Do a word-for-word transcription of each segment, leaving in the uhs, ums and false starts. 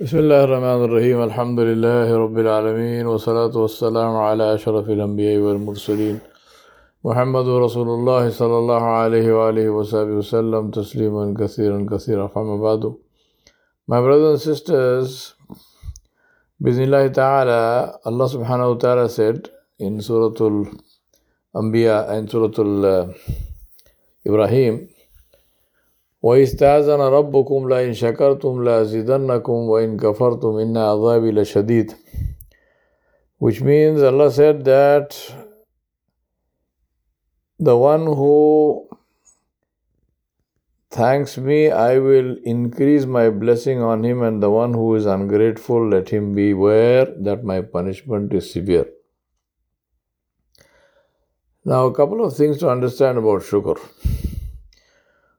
Bismillah ar-Rahman ar-Rahim. Alhamdulillah rabbil alameen. Wa salatu wa salamu ala ashrafil anbiya wal mursaleen. Muhammadu Rasulullah sallallahu alayhi wa alihi wa sahbihi wasallam tasliman kathiran kathira. Amma ba'du. My brothers and sisters, Bismillah ta'ala, Allah subhanahu wa ta'ala said in suratul anbiya and suratul uh, Ibrahim, وَإِذْ تَأَذَنَ رَبُّكُمْ لَئِنْ شَكَرْتُمْ لَأَزِيدَنَّكُمْ وَإِنْ كَفَرْتُمْ إِنَّ عَذَابِي لَشَدِيدٌ. Which means Allah said that the one who thanks me, I will increase my blessing on him, and the one who is ungrateful, let him beware that my punishment is severe. Now, a couple of things to understand about shukr.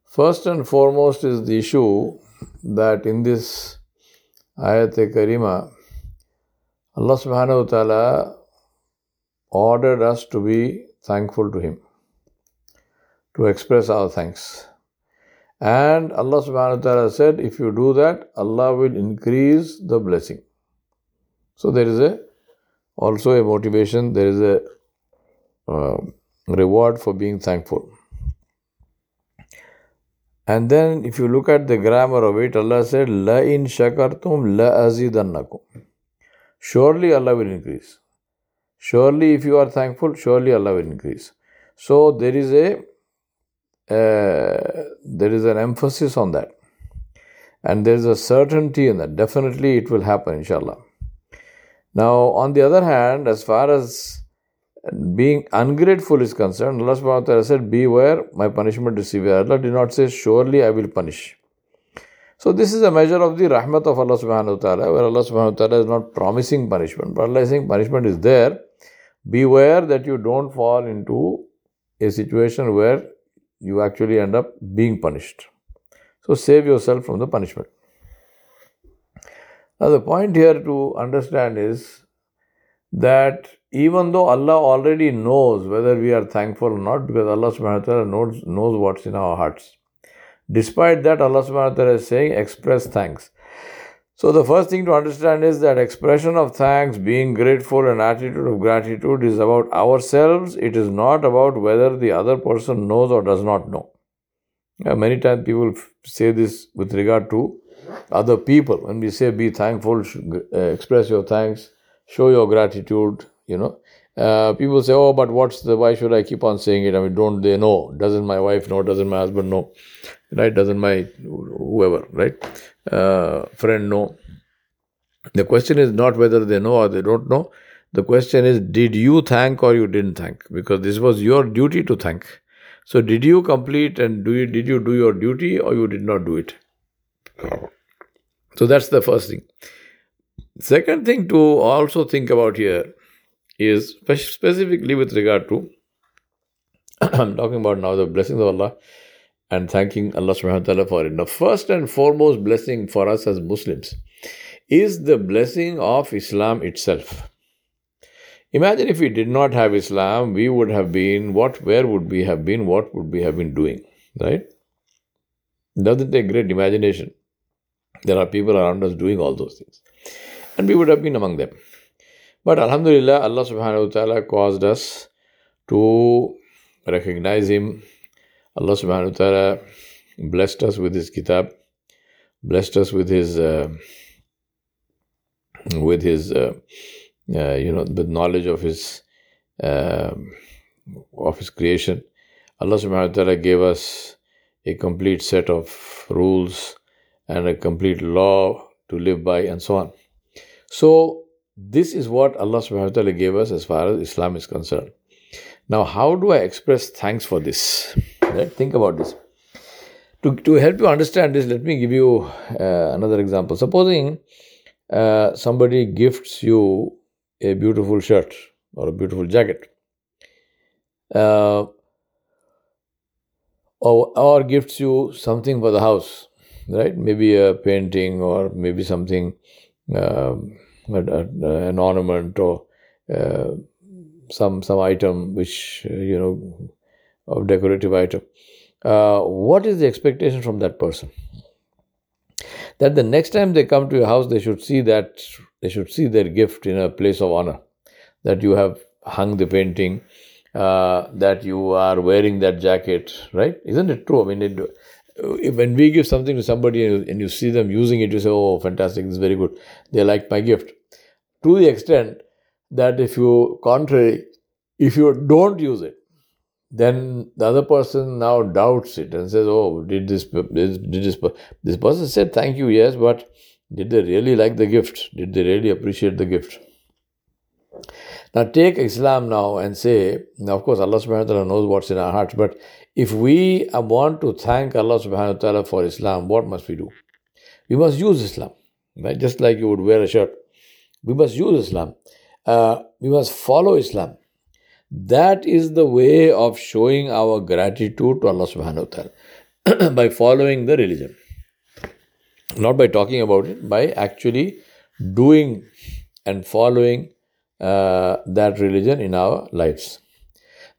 First and foremost is the issue that in this Ayat-e-Karima, Allah subhanahu wa ta'ala ordered us to be thankful to Him, to express our thanks. And Allah subhanahu wa ta'ala said, if you do that, Allah will increase the blessing. So there is a also a motivation, there is a uh, reward for being thankful. And then if you look at the grammar of it, Allah said, La in shakartum la azidannakum. Surely Allah will increase. Surely if you are thankful, surely Allah will increase. So there is a uh, there is an emphasis on that. And there is a certainty in that. Definitely it will happen, inshallah. Now on the other hand, as far as being ungrateful is concerned, Allah subhanahu wa ta'ala said, beware, my punishment is severe. Allah did not say, surely I will punish. So this is a measure of the rahmat of Allah subhanahu wa ta'ala, where Allah subhanahu wa ta'ala is not promising punishment, but Allah is saying punishment is there. Beware that you don't fall into a situation where you actually end up being punished. So save yourself from the punishment. Now the point here to understand is that even though Allah already knows whether we are thankful or not, because Allah subhanahu wa ta'ala knows, knows what's in our hearts. Despite that, Allah subhanahu wa ta'ala is saying, express thanks. So the first thing to understand is that expression of thanks, being grateful and attitude of gratitude is about ourselves. It is not about whether the other person knows or does not know. Yeah, many times people say this with regard to other people. When we say be thankful, express your thanks, show your gratitude, you know. Uh, people say, oh, but what's the, why should I keep on saying it? I mean, don't they know? Doesn't my wife know? Doesn't my husband know? Right? Doesn't my whoever, right? Uh, friend know? The question is not whether they know or they don't know. The question is, did you thank or you didn't thank? Because this was your duty to thank. So, did you complete and do you, did you do your duty or you did not do it? So, that's the first thing. Second thing to also think about here is specifically with regard to, I'm talking about now the blessings of Allah and thanking Allah subhanahu wa ta'ala for it. The first and foremost blessing for us as Muslims is the blessing of Islam itself. Imagine if we did not have Islam, we would have been, what, where would we have been, what would we have been doing, right? Doesn't take great imagination. There are people around us doing all those things. And we would have been among them. But Alhamdulillah, Allah subhanahu wa ta'ala caused us to recognize Him. Allah subhanahu wa ta'ala blessed us with His kitab, blessed us with His, uh, with His, uh, uh, you know, with knowledge of His, uh, of His creation. Allah subhanahu wa ta'ala gave us a complete set of rules and a complete law to live by and so on. So, this is what Allah subhanahu wa ta'ala gave us as far as Islam is concerned. Now, how do I express thanks for this? Right? Think about this. To, to help you understand this, let me give you uh, another example. Supposing uh, somebody gifts you a beautiful shirt or a beautiful jacket. Uh, or, or gifts you something for the house. Right? Maybe a painting or maybe something... Uh, an ornament or uh, some some item which, you know, of decorative item. Uh, what is the expectation from that person? that the next time they come to your house, they should see that they should see their gift in a place of honor, that you have hung the painting, uh, that you are wearing that jacket, right? Isn't it true? I mean, it, if, when we give something to somebody and you, and you see them using it, you say, oh, fantastic, this is very good. They like my gift. To the extent that if you, contrary, if you don't use it, then the other person now doubts it and says, oh, did this, did this, this person said thank you, yes, but did they really like the gift? Did they really appreciate the gift? Now take Islam now and say, now of course Allah subhanahu wa ta'ala knows what's in our hearts, but if we want to thank Allah subhanahu wa ta'ala for Islam, what must we do? We must use Islam, right? Just like you would wear a shirt. We must use Islam. Uh, we must follow Islam. That is the way of showing our gratitude to Allah subhanahu wa ta'ala by following the religion. Not by talking about it, by actually doing and following uh, that religion in our lives.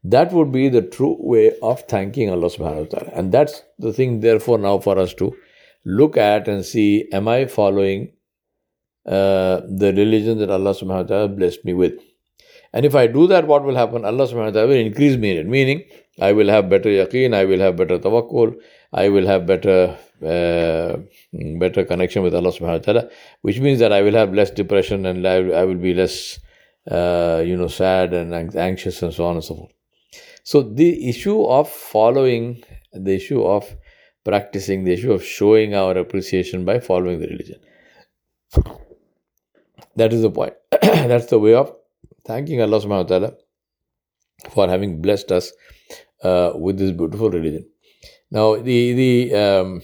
That would be the true way of thanking Allah subhanahu wa ta'ala. And that's the thing, therefore, now for us to look at and see, am I following uh, the religion that Allah subhanahu wa ta'ala blessed me with? And if I do that, what will happen? Allah subhanahu wa ta'ala will increase me in it. Meaning, I will have better yaqeen, I will have better tawakkul, I will have better uh, better connection with Allah subhanahu wa ta'ala, which means that I will have less depression and I will be less, uh, you know, sad and anxious and so on and so forth. So the issue of following, the issue of practicing, the issue of showing our appreciation by following the religion. That is the point. That's the way of thanking Allah subhanahu wa ta'ala for having blessed us uh, with this beautiful religion. Now, the the um,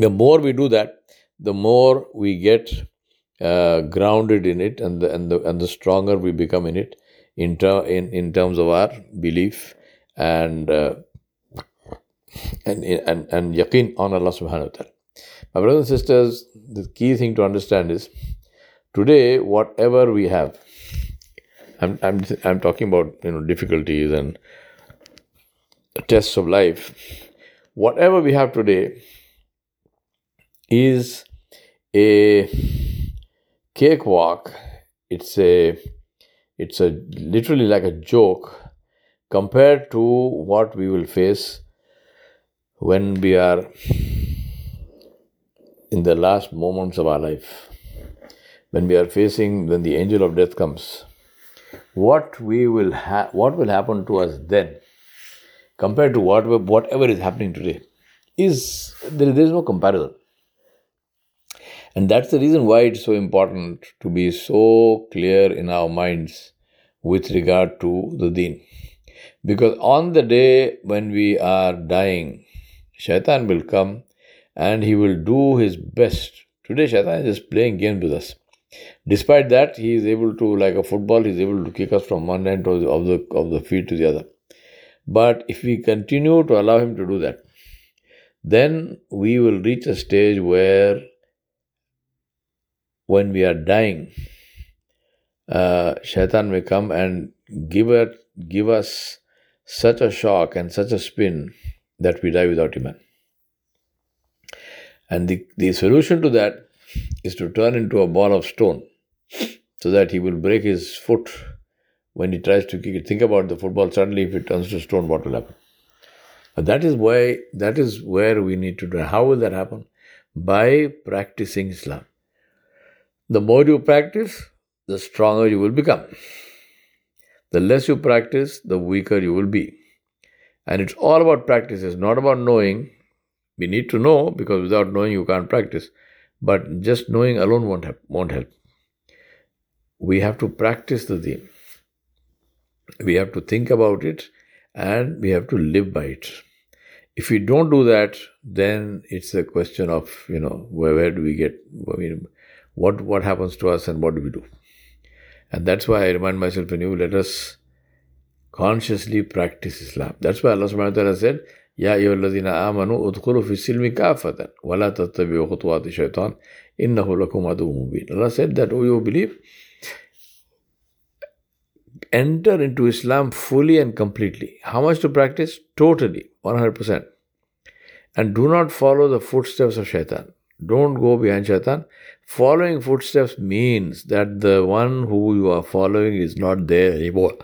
the more we do that, the more we get uh, grounded in it, and the and the and the stronger we become in it in ter- in, in terms of our belief and uh, and and and yaqeen on Allah subhanahu wa ta'ala. My brothers and sisters, the key thing to understand is today, whatever we have. I'm I'm I'm talking about, you know, difficulties and tests of life. Whatever we have today is a cakewalk. It's a it's a literally like a joke compared to what we will face when we are in the last moments of our life. When we are facing when the angel of death comes. What we will ha- what will happen to us then, compared to what whatever is happening today, is there, there is no comparison. And that's the reason why it's so important to be so clear in our minds with regard to the deen. Because on the day when we are dying, shaitan will come and he will do his best. Today, shaitan is just playing games with us. Despite that, he is able to, like a football, he is able to kick us from one end of the, of the of the feet to the other. But if we continue to allow him to do that, then we will reach a stage where, when we are dying, uh, shaitan may come and give it, give us such a shock and such a spin that we die without iman. And the, the solution to that is to turn into a ball of stone so that he will break his foot when he tries to kick it. Think about the football, suddenly if it turns to stone, what will happen? But that is why, that is where we need to do. How will that happen? By practicing Islam. The more you practice, the stronger you will become. The less you practice, the weaker you will be. And it's all about practice. It's not about knowing. We need to know, because without knowing you can't practice. But just knowing alone won't help, won't help. We have to practice the deen. We have to think about it and we have to live by it. If we don't do that, then it's a question of, you know, where, where do we get, I mean, what, what happens to us and what do we do? And that's why I remind myself and you, let us consciously practice Islam. That's why Allah subhanahu wa ta'ala said, Ya ayyuhal ladhina amanu udkhulu fi silmi kafatan wa la tattabi'u khutuwati shaitan innahu lakum aduwwun mubin. Allah said that, oh, you believe, enter into Islam fully and completely. How much to practice? Totally, one hundred percent. And do not follow the footsteps of shaitan. Don't go behind shaitan. Following footsteps means that the one who you are following is not there anymore.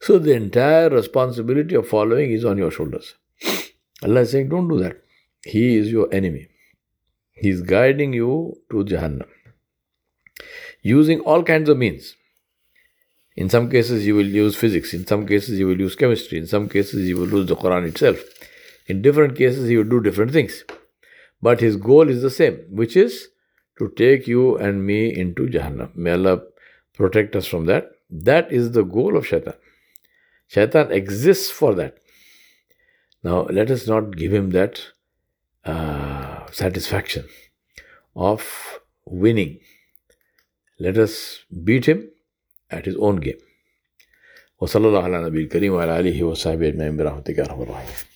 So the entire responsibility of following is on your shoulders. Allah is saying, don't do that. He is your enemy. He is guiding you to Jahannam, using all kinds of means. In some cases you will use physics, in some cases you will use chemistry, in some cases you will use the Quran itself. In different cases he will do different things. But his goal is the same, which is to take you and me into Jahannam. May Allah protect us from that. That is the goal of shaitan. Shaitan exists for that. Now let us not give him that uh, satisfaction of winning. Let us beat him at his own game. وَصَلَّى اللَّهُ عَلَى نَبِيِّ الْكَرِيمِ وَعَلَى آلِهِ وَصَحْبِهِ أَجْمَعِينَ بِرَحْمَتِكَ يَا أَرْحَمَ الرَّاحِمِينَ